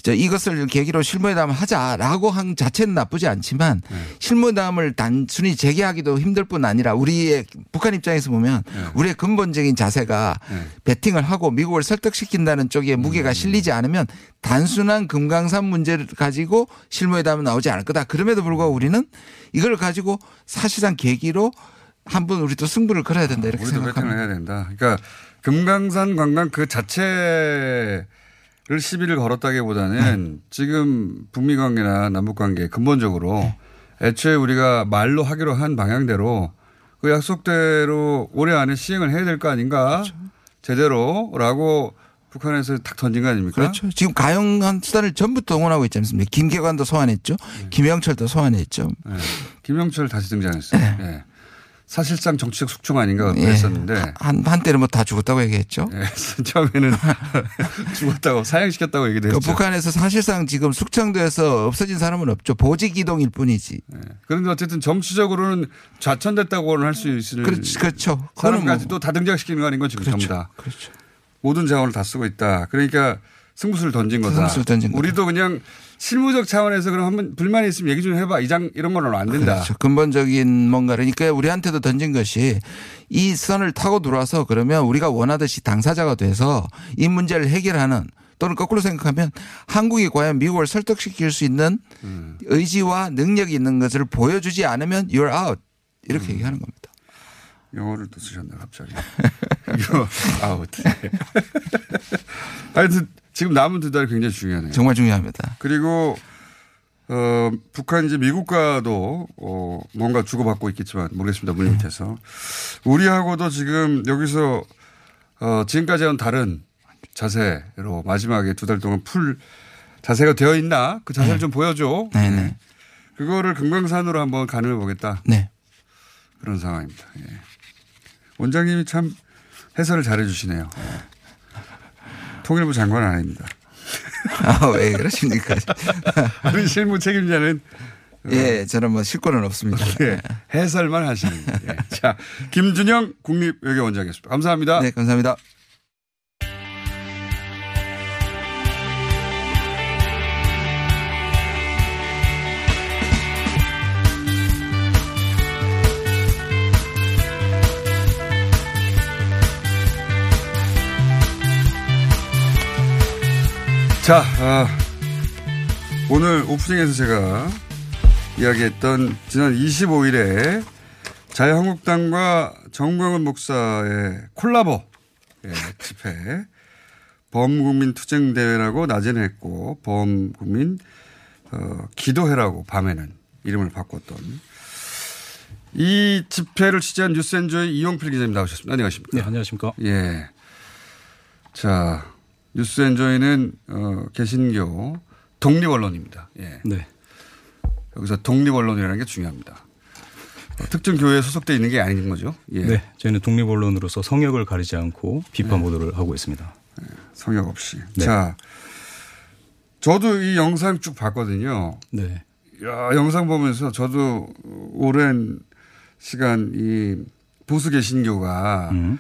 네. 이것을 계기로 실무회담을 하자라고 한 자체는 나쁘지 않지만 네. 실무회담을 단순히 재개하기도 힘들 뿐 아니라 우리의 북한 입장에서 보면 네. 우리의 근본적인 자세가 네. 배팅을 하고 미국을 설득시킨다는 쪽에 무게가 실리지 않으면 단순한 금강산 문제를 가지고 실무회담은 나오지 않을 거다. 그럼에도 불구하고 우리는 이걸 가지고 사실상 계기로 한번 우리도 승부를 걸어야 된다 이렇게 우리도 생각합니다. 우리도 배팅을 해야 된다. 그러니까 금강산 관광 그 자체가 시비를 걸었다기보다는 음. 지금 북미 관계나 남북 관계 근본적으로 애초에 우리가 말로 하기로 한 방향대로 그 약속대로 올해 안에 시행을 해야 될 거 아닌가. 그렇죠. 제대로라고 북한에서 탁 던진 거 아닙니까? 그렇죠. 지금 가용한 수단을 전부터 동원하고 있지 않습니까? 김계관도 소환했죠. 네. 김영철도 소환했죠. 네. 김영철 다시 등장했어요. 네. 네. 사실상 정치적 숙청 아닌가 그랬었는데. 예. 한, 한때는 뭐 다 죽었다고 얘기했죠. 예. 처음에는 죽었다고 사형시켰다고 얘기도 했죠. 그 북한에서 사실상 지금 숙청돼서 없어진 사람은 없죠. 보직 이동일 뿐이지. 예. 그런데 어쨌든 정치적으로는 좌천됐다고는 할 수 있을 그렇지, 그렇죠. 사람까지도 뭐. 다 등장시키는 거 아닌 건 지금 그렇죠. 전부 다. 그렇죠. 모든 자원을 다 쓰고 있다. 그러니까 승부수를 던진 거다. 승부수를 던진 거다. 우리도 그냥 실무적 차원에서 그럼 한번 불만이 있으면 얘기 좀 해봐. 이장 이런 거로는 안 된다. 그렇죠. 근본적인 뭔가 그러니까 우리한테도 던진 것이 이 선을 타고 들어와서 그러면 우리가 원하듯이 당사자가 돼서 이 문제를 해결하는 또는 거꾸로 생각하면 한국이 과연 미국을 설득시킬 수 있는 음. 의지와 능력이 있는 것을 보여주지 않으면 you're out 이렇게 음. 얘기하는 겁니다. 영어를 또 쓰셨나 갑자기. You're out. 하여튼 지금 남은 두 달이 굉장히 중요하네요. 정말 중요합니다. 그리고 어, 북한 이제 미국과도 어, 뭔가 주고받고 있겠지만 모르겠습니다. 문 밑에서. 우리하고도 지금 여기서 어, 지금까지와는 다른 자세로 마지막에 두 달 동안 풀 자세가 되어 있나 그 자세를 네. 좀 보여줘. 네, 네. 그거를 금강산으로 한번 가늠해 보겠다. 네. 그런 상황입니다. 예. 원장님이 참 해설을 잘해 주시네요. 통일부 장관 아닙니다. 아, 왜 그러십니까? 우리 실무 책임자는. 예, 저는 뭐 실권은 없습니다. 예, 해설만 하시는. 예. 자, 김준형 국립외교원장이었습니다. 감사합니다. 네, 감사합니다. 자, 아, 오늘 오프닝에서 제가 이야기했던 지난 이십오일에 자유한국당과 정광훈 목사의 콜라보 예, 집회 범국민투쟁대회라고 낮에는 했고 범국민 어, 기도회라고 밤에는 이름을 바꿨던 이 집회를 취재한 뉴스앤조의 이용필 기자님 나오셨습니다. 안녕하십니까? 네, 안녕하십니까? 예, 자. 뉴스앤조이는 어, 개신교 독립언론입니다. 예. 네. 여기서 독립언론이라는 게 중요합니다. 특정 교회에 소속되어 있는 게 아닌 거죠. 예. 네. 저희는 독립언론으로서 성역을 가리지 않고 비판 보도를 예. 하고 있습니다. 예. 성역 없이. 네. 자, 저도 이 영상 쭉 봤거든요. 네. 야, 영상 보면서 저도 오랜 시간 이 보수 개신교가 음.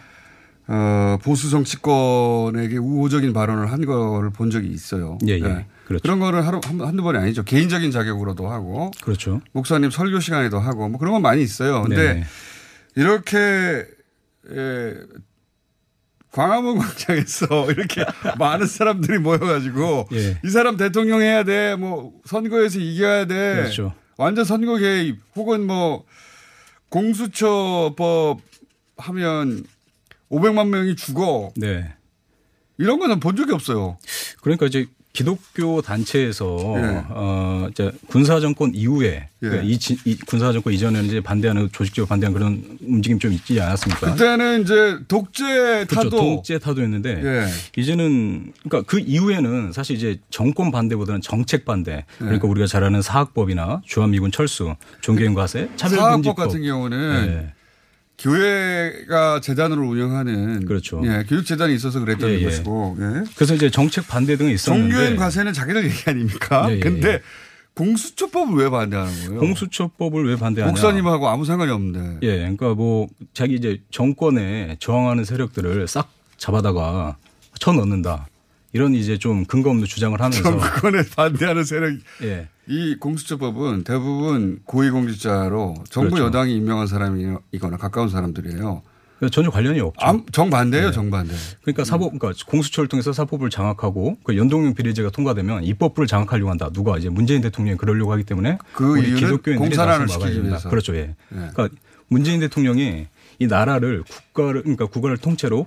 어, 보수 정치권에게 우호적인 발언을 한 거를 본 적이 있어요. 예, 예. 네. 그렇죠. 그런 거를 하루, 한두 번이 아니죠. 개인적인 자격으로도 하고. 그렇죠. 목사님 설교 시간에도 하고 뭐 그런 건 많이 있어요. 근데 네네. 이렇게, 예, 광화문 광장에서 이렇게 많은 사람들이 모여가지고 예. 이 사람 대통령 해야 돼. 뭐 선거에서 이겨야 돼. 그렇죠. 완전 선거 개입 혹은 뭐 공수처법 하면 오백만 명이 죽어. 네. 이런 거는 본 적이 없어요. 그러니까 이제 기독교 단체에서 예. 어, 이제 군사정권 이후에 예. 그러니까 이, 이 군사정권 이전에는 이제 반대하는 조직적으로 반대하는 그런 움직임 좀 있지 않았습니까? 그때는 이제 독재 타도. 그렇죠. 독재 타도였는데 예. 이제는 그러니까 그 이후에는 사실 이제 정권 반대보다는 정책 반대. 그러니까 예. 우리가 잘 아는 사학법이나 주한미군 철수, 종교인 과세, 차별금지법. 사학법 같은 경우는. 예. 교회가 재단으로 운영하는 그렇죠. 예, 교육재단이 있어서 그랬던 예, 예. 것이고. 예. 그래서 이제 정책 반대 등이 있었는데. 종교인 과세는 자기들 얘기 아닙니까? 그런데 예, 예. 공수처법을 왜 반대하는 거예요? 공수처법을 왜 반대하냐. 목사님하고 아무 상관이 없는데. 예, 그러니까 뭐 자기 이제 정권에 저항하는 세력들을 싹 잡아다가 쳐넣는다. 이런 이제 좀 근거 없는 주장을 하면서. 정권에 반대하는 세력이. 예. 이 공수처법은 대부분 고위공직자로 정부 그렇죠. 여당이 임명한 사람이거나 가까운 사람들이에요. 그러니까 전혀 관련이 없죠. 아, 정반대예요. 네. 정반대. 그러니까 사법, 그러니까 공수처를 통해서 사법을 장악하고 그 연동형 비례제가 통과되면 입법부를 장악하려고 한다. 누가 이제 문재인 대통령이 그러려고 하기 때문에 그 이유는 공산화를 시키기 위해서. 그렇죠. 예. 네. 그러니까 문재인 대통령이 이 나라를 국가를 그러니까 국가를 통째로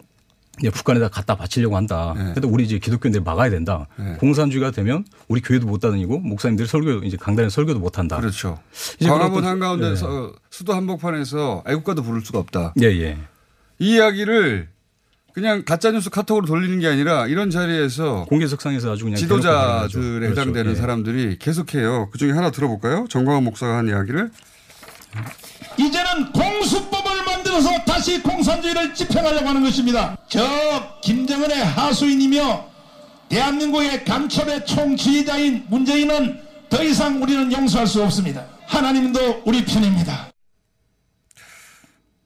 이제 북한에다 갖다 바치려고 한다. 네. 그래도 우리 이제 기독교인들 막아야 된다. 네. 공산주의가 되면 우리 교회도 못 다니고 목사님들 설교 이제 강단에 설교도 못 한다. 그렇죠. 광화문 한 가운데서 예. 수도 한복판에서 애국가도 부를 수가 없다. 예예. 예. 이 이야기를 그냥 가짜뉴스 카톡으로 돌리는 게 아니라 이런 자리에서 공개석상에서 아주 그냥 지도자들에 해당되는 그렇죠. 사람들이 예. 계속해요. 그중에 하나 들어볼까요? 정광훈 목사가 한 이야기를. 이제는 공수법을 만들어서 다시 공산주의를 집행하려고 하는 것입니다. 저 김정은의 하수인이며 대한민국의 간첩의 총지휘자인 문재인은 더 이상 우리는 용서할 수 없습니다. 하나님도 우리 편입니다.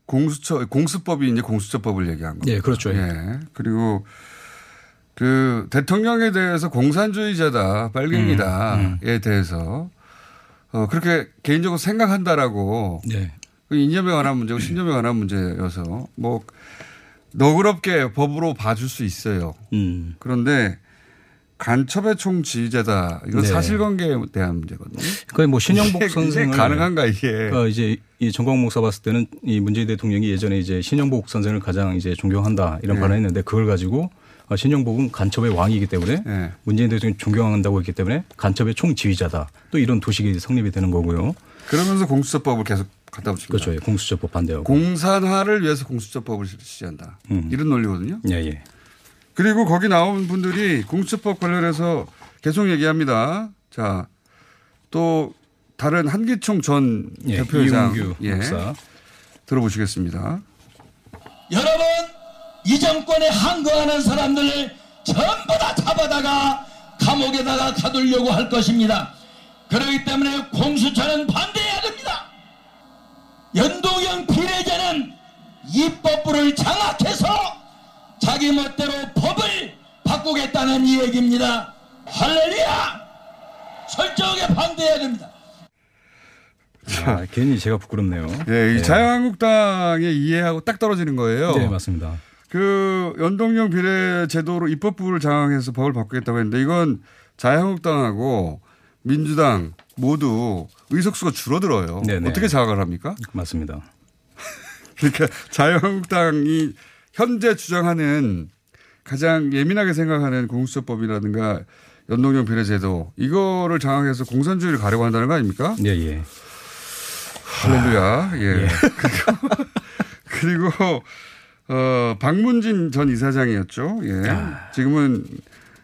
공수처, 공수법이 이제 공수처법을 얘기한 겁니다. 예, 그렇죠. 예. 예. 그리고 그 대통령에 대해서 공산주의자다, 빨갱이다에 음, 음. 대해서 어, 그렇게 개인적으로 생각한다라고 네. 이념에 관한 문제고 신념에 관한 문제여서 뭐 너그럽게 법으로 봐줄 수 있어요. 음. 그런데 간첩의 총지휘자다. 이건 네. 사실관계에 대한 문제거든요. 그러니까 뭐 신영복 선생은 가능한가 이게. 그러니까 이제 이 정광훈 목사 봤을 때는 이 문재인 대통령이 예전에 이제 신영복 선생을 가장 이제 존경한다 이런 네. 발언을 했는데 그걸 가지고 신영복은 간첩의 왕이기 때문에 네. 문재인 대통령이 존경한다고 했기 때문에 간첩의 총지휘자다. 또 이런 도식이 성립이 되는 거고요. 그러면서 공수처법을 계속 갖다 붙입니다. 그렇죠. 예. 공수처법 반대하고. 공산화를 위해서 공수처법을 실시한다. 음. 이런 논리거든요. 예예. 예. 그리고 거기 나온 분들이 공수처법 관련해서 계속 얘기합니다. 자, 또 다른 한기총 전 예. 대표이상 예. 들어보시겠습니다. 여러분. 이 정권에 항거하는 사람들을 전부 다 잡아다가 감옥에다가 가두려고 할 것입니다. 그렇기 때문에 공수처는 반대해야 됩니다. 연동형 비례제는 입법부를 장악해서 자기 멋대로 법을 바꾸겠다는 이 얘기입니다. 할렐루야! 철저하게 반대해야 됩니다. 아, 괜히 제가 부끄럽네요. 네, 이 자유한국당의 이해하고 딱 떨어지는 거예요. 네, 맞습니다. 그 연동형 비례제도로 입법부를 장악해서 법을 바꾸겠다고 했는데 이건 자유한국당하고 민주당 모두 의석수가 줄어들어요. 네네. 어떻게 장악을 합니까? 맞습니다. 그러니까 자유한국당이 현재 주장하는 가장 예민하게 생각하는 공수처법이라든가 연동형 비례제도 이거를 장악해서 공산주의를 가려고 한다는 거 아닙니까? 예예. 할렐루야. 예. 예. 그리고 어, 박문진 전 이사장이었죠. 예. 아. 지금은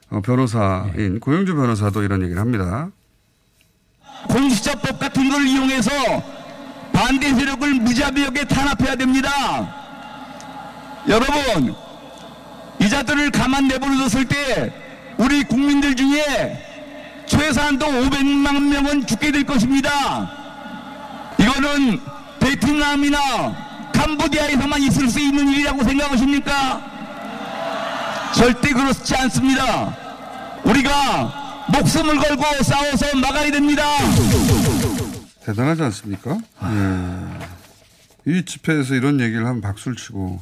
어, 변호사인 예. 고영주 변호사도 이런 얘기를 합니다. 공수처법 같은 걸 이용해서 반대 세력을 무자비하게 탄압해야 됩니다. 여러분, 이자들을 가만 내버려뒀을 때 우리 국민들 중에 최소한도 오백만 명은 죽게 될 것입니다. 이거는 베트남이나 캄보디아에서만 있을 수 있는 일이라고 생각하십니까? 절대 그렇지 않습니다. 우리가 목숨을 걸고 싸워서 막아야 됩니다. 대단하지 않습니까? 예. 이 집회에서 이런 얘기를 하면 박수를 치고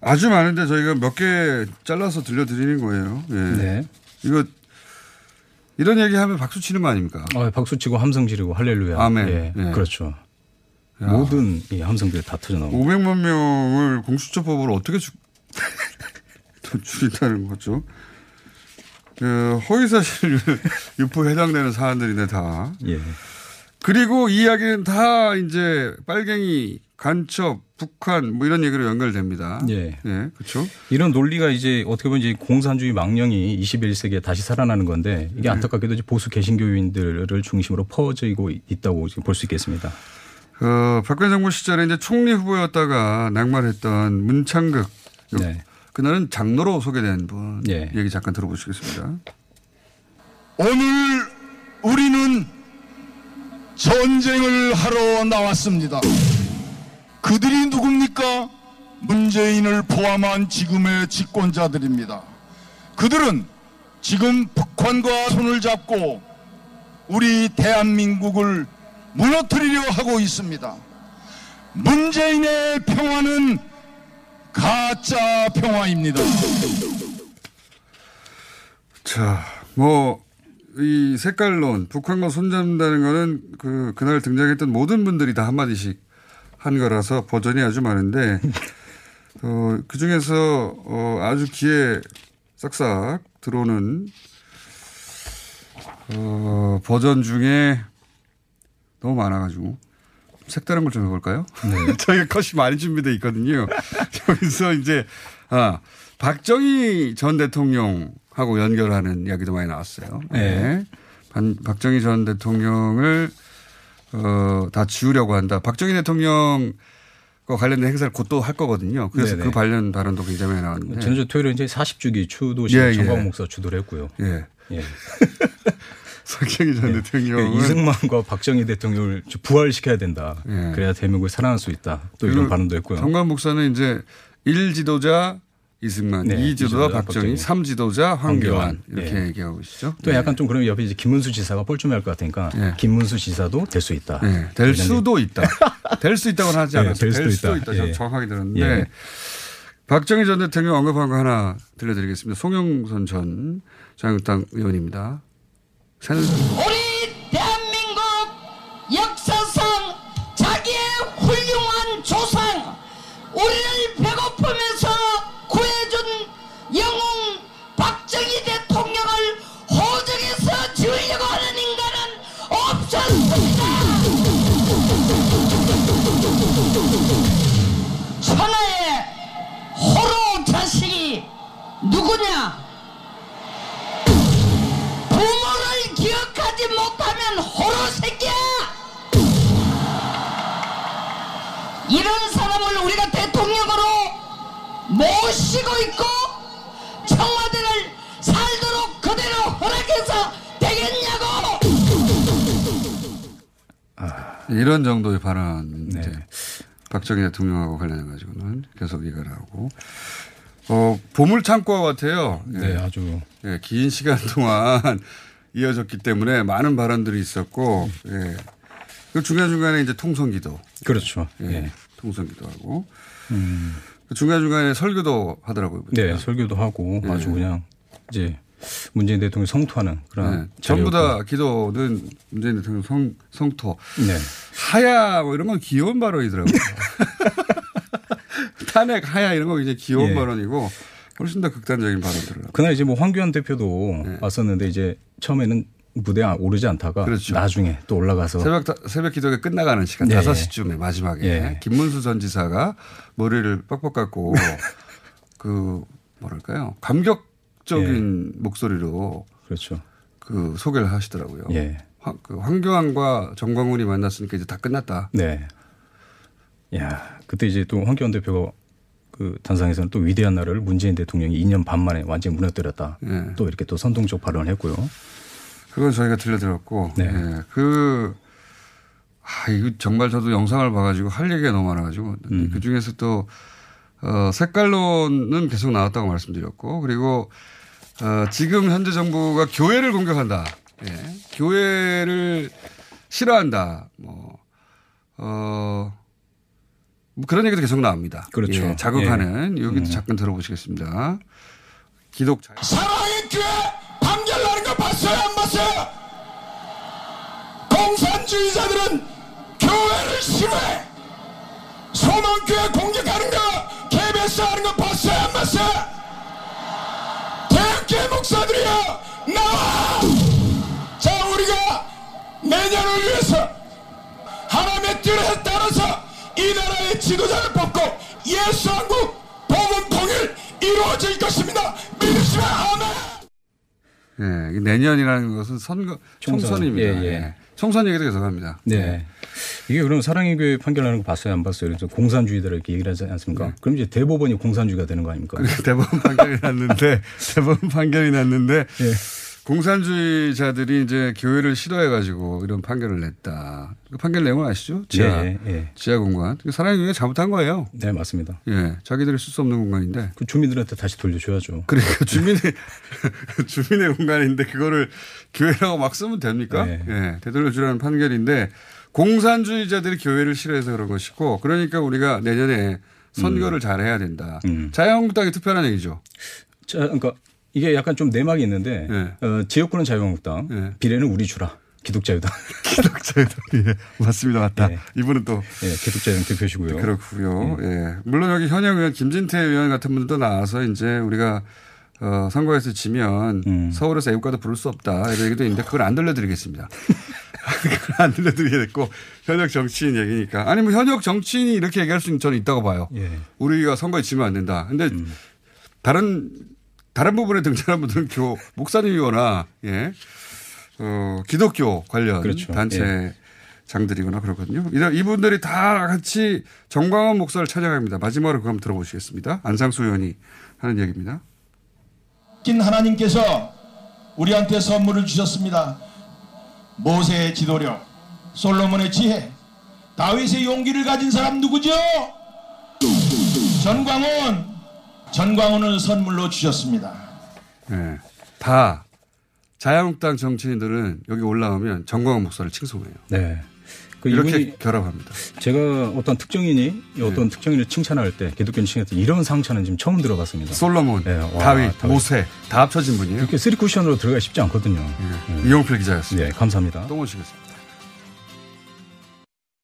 아주 많은데 저희가 몇 개 잘라서 들려드리는 거예요. 예. 네. 이거 이런 얘기하면 박수 치는 거 아닙니까? 아, 박수 치고 함성 지르고 할렐루야. 아멘. 예. 예. 그렇죠. 야. 모든 이 함성들이 다 터져나오고. 오백만 명을 공수처법으로 어떻게 주... 줄인다는 거죠. 그 허위사실 유포에 해당되는 사안들인데 다. 예. 그리고 이 이야기는 다 이제 빨갱이, 간첩, 북한 뭐 이런 얘기로 연결됩니다. 예. 예. 그렇죠. 이런 논리가 이제 어떻게 보면 이제 공산주의 망령이 이십일 세기에 다시 살아나는 건데 이게 안타깝게도 이제 보수 개신교인들을 중심으로 퍼지고 있다고 볼 수 있겠습니다. 어, 박근혜 정부 시절에 이제 총리 후보였다가 낙마했던 문창극. 네. 그날은 장로로 소개된 분 네. 얘기 잠깐 들어보시겠습니다. 오늘 우리는 전쟁을 하러 나왔습니다. 그들이 누굽니까? 문재인을 포함한 지금의 집권자들입니다. 그들은 지금 북한과 손을 잡고 우리 대한민국을 무너뜨리려 하고 있습니다. 문재인의 평화는 가짜 평화입니다. 자, 뭐 이 색깔론, 북한과 손잡는다는 거는 그 그날 등장했던 모든 분들이 다 한마디씩 한 거라서 버전이 아주 많은데 어, 그중에서 어, 아주 귀에 싹싹 들어오는 어, 버전 중에 너무 많아가지고 색다른 걸 좀 해볼까요? 네. 저희가 컷이 많이 준비되어 있거든요. 여기서 이제 아, 박정희 전 대통령하고 연결하는 이야기도 많이 나왔어요. 네. 네. 박정희 전 대통령을 어, 다 지우려고 한다. 박정희 대통령 관련된 행사를 곧 또 할 거거든요. 그래서 네네. 그 관련 발언도 굉장히 많이 나왔는데. 전주 토요일에 이제 사십 주기 추도식 예, 정광훈 목사 주도를 했고요. 예. 예. 박정희 전 예. 대통령. 이승만과 박정희 대통령을 부활시켜야 된다. 예. 그래야 대한민국을 살아날 수 있다. 또 이런 발언도 했고요. 정광훈 목사는 이제 일 지도자 이승만, 네. 이 지도자 박정희, 삼 지도자 황교안, 황교안. 이렇게 예. 얘기하고 있죠. 또 예. 약간 좀 그러면 옆에 이제 김문수 지사가 뻘쭘해할 것 같으니까 예. 김문수 지사도 될 수 있다. 예. 될 수도 있다. 될 수 있다고는 하지 않았어요. 네, 될, 될 수도 있다. 있다. 예. 정확하게 들었는데 예. 박정희 전 대통령 언급한 거 하나 들려드리겠습니다. 송영선 전 자유한국당 의원입니다. 우리 대한민국 역사상 자기의 훌륭한 조상 우리를 배고픔에서 구해준 영웅 박정희 대통령을 호적에서 지우려고 하는 인간은 없었습니다. 천하의 호로 자식이 누구냐? 부모를 기억하지 못하면 호로 새끼야. 이런 사람을 우리가 대통령으로 모시고 있고 청와대를 살도록 그대로 허락해서 되겠냐고. 아, 이런 정도의 발언 네. 이제 박정희 대통령하고 관련해 가지고는 계속 얘기를 하고. 어, 보물창고와 같아요. 네, 예. 아주. 예, 긴 시간 동안 이어졌기 때문에 많은 발언들이 있었고, 예. 그 중간중간에 이제 통성기도. 그렇죠. 예. 예. 통성기도 하고. 음. 그 중간중간에 설교도 하더라고요. 보니까. 네, 설교도 하고 예. 아주 그냥 이제 문재인 대통령 성토하는 그런. 예. 전부 다 기도는 문재인 대통령 성, 성토. 네. 하야 뭐 이런 건 귀여운 발언이더라고요. 탄핵 하야 이런 거 이제 귀여운 예. 발언이고 훨씬 더 극단적인 발언들을. 그날 이제 뭐 황교안 대표도 예. 왔었는데 이제 처음에는 무대에 오르지 않다가 그렇죠. 나중에 또 올라가서 새벽 다, 새벽 기도가 끝나가는 시간 예. 다섯 시쯤에 마지막에 예. 김문수 전 지사가 머리를 빡빡 깎고 그 뭐랄까요 감격적인 예. 목소리로 그렇죠. 그 소개를 하시더라고요. 예. 황, 그 황교안과 정광훈이 만났으니까 이제 다 끝났다. 네. 야, 그때 이제 또 황교안 대표가 그 단상에서는 또 위대한 나라를 문재인 대통령이 이 년 반 만에 완전히 무너뜨렸다. 네. 또 이렇게 또 선동적 발언을 했고요. 그건 저희가 들려드렸고. 네. 네. 그, 아, 이거 정말 저도 영상을 봐가지고 할 얘기가 너무 많아가지고. 음. 그 중에서 또, 어, 색깔론은 계속 나왔다고 말씀드렸고. 그리고, 어, 지금 현재 정부가 교회를 공격한다. 네. 교회를 싫어한다. 뭐, 어, 그런 얘기도 계속 나옵니다. 그렇죠. 예, 자극하는 예. 여기도 음. 잠깐 들어보시겠습니다. 기독 자유. 사랑의 교회 판결 나는 거 봤어요, 안 봤어요? 공산주의자들은 교회를 싫어해. 소망교회 공격하는 거, 개별사하는 거 봤어요, 안 봤어요? 대학교회 목사들이요, 나와. 자, 우리가 내년을 위해서 하나님의 뜻에 따라서. 이 나라의 지도자를 뽑고 예수 한국 복음 통일 이루어질 것입니다. 믿으시면 아멘. 네, 내년이라는 것은 선거 총선. 총선입니다. 예, 예. 총선 얘기도 계속합니다. 네, 이게 그럼 사랑의 교회 판결하는 거 봤어요, 안 봤어요? 그래서 공산주의다라고 이렇게 얘기를 하지 않습니까? 네. 그럼 이제 대법원이 공산주의가 되는 거 아닙니까? 대법원 판결이 났는데 대법원 판결이 났는데 예. 공산주의자들이 이제 교회를 싫어해가지고 이런 판결을 냈다. 판결 내용은 아시죠? 지하, 예, 예. 지하 공간. 사랑의 교회가 잘못한 거예요. 네, 맞습니다. 예, 자기들이 쓸 수 없는 공간인데. 그 주민들한테 다시 돌려줘야죠. 그러니까 주민의, 주민의 공간인데 그거를 교회라고 막 쓰면 됩니까? 예. 예, 되돌려주라는 판결인데 공산주의자들이 교회를 싫어해서 그런 것이고 그러니까 우리가 내년에 선거를 음. 잘해야 된다. 음. 자유한국당이 투표하는 얘기죠. 자, 그러니까. 이게 약간 좀 내막이 있는데 네. 어, 지역구는 자유한국당, 네. 비례는 우리 주라. 기독자유당. 기독자유당. 예. 맞습니다. 맞다. 예. 이분은 또. 예. 기독자유당 대표시고요. 그렇고요. 예. 예. 물론 여기 현역 의원 김진태 의원 같은 분들도 나와서 이제 우리가 어, 선거에서 지면 음. 서울에서 애국가도 부를 수 없다. 이런 얘기도 있는데 그걸 안 들려드리겠습니다. 그걸 안 들려드리겠고 현역 정치인 얘기니까. 아니 뭐 현역 정치인이 이렇게 얘기할 수는 저는 있다고 봐요. 예. 우리가 선거에 지면 안 된다. 근데 음. 다른 다른 부분에 등장한 분들은 교 목사님이거나 예. 어, 기독교 관련 그렇죠. 단체 예. 장들이거나 그렇거든요. 이분들이 다 같이 정광훈 목사를 찬양합니다. 마지막으로 그럼 들어보시겠습니다. 안상수 의원이 하는 얘기입니다. 하나님께서 우리한테 선물을 주셨습니다. 모세의 지도력, 솔로몬의 지혜, 다윗의 용기를 가진 사람 누구죠? 전광훈, 전광훈을 선물로 주셨습니다. 네, 다 자유한국당 정치인들은 여기 올라오면 전광훈 목사를 칭송해요. 네. 그 이렇게 결합합니다. 제가 어떤 특정인이 어떤 네. 특정인을 칭찬할 때 기독교인 칭찬할 때 이런 상처는 지금 처음 들어봤습니다. 솔로몬, 네. 와, 다윗, 다윗, 모세 다 합쳐진 분이에요. 이렇게 쓰리 쿠션으로 들어가기 쉽지 않거든요. 네. 네. 이용필 기자였습니다. 네, 감사합니다. 또 모시겠습니다.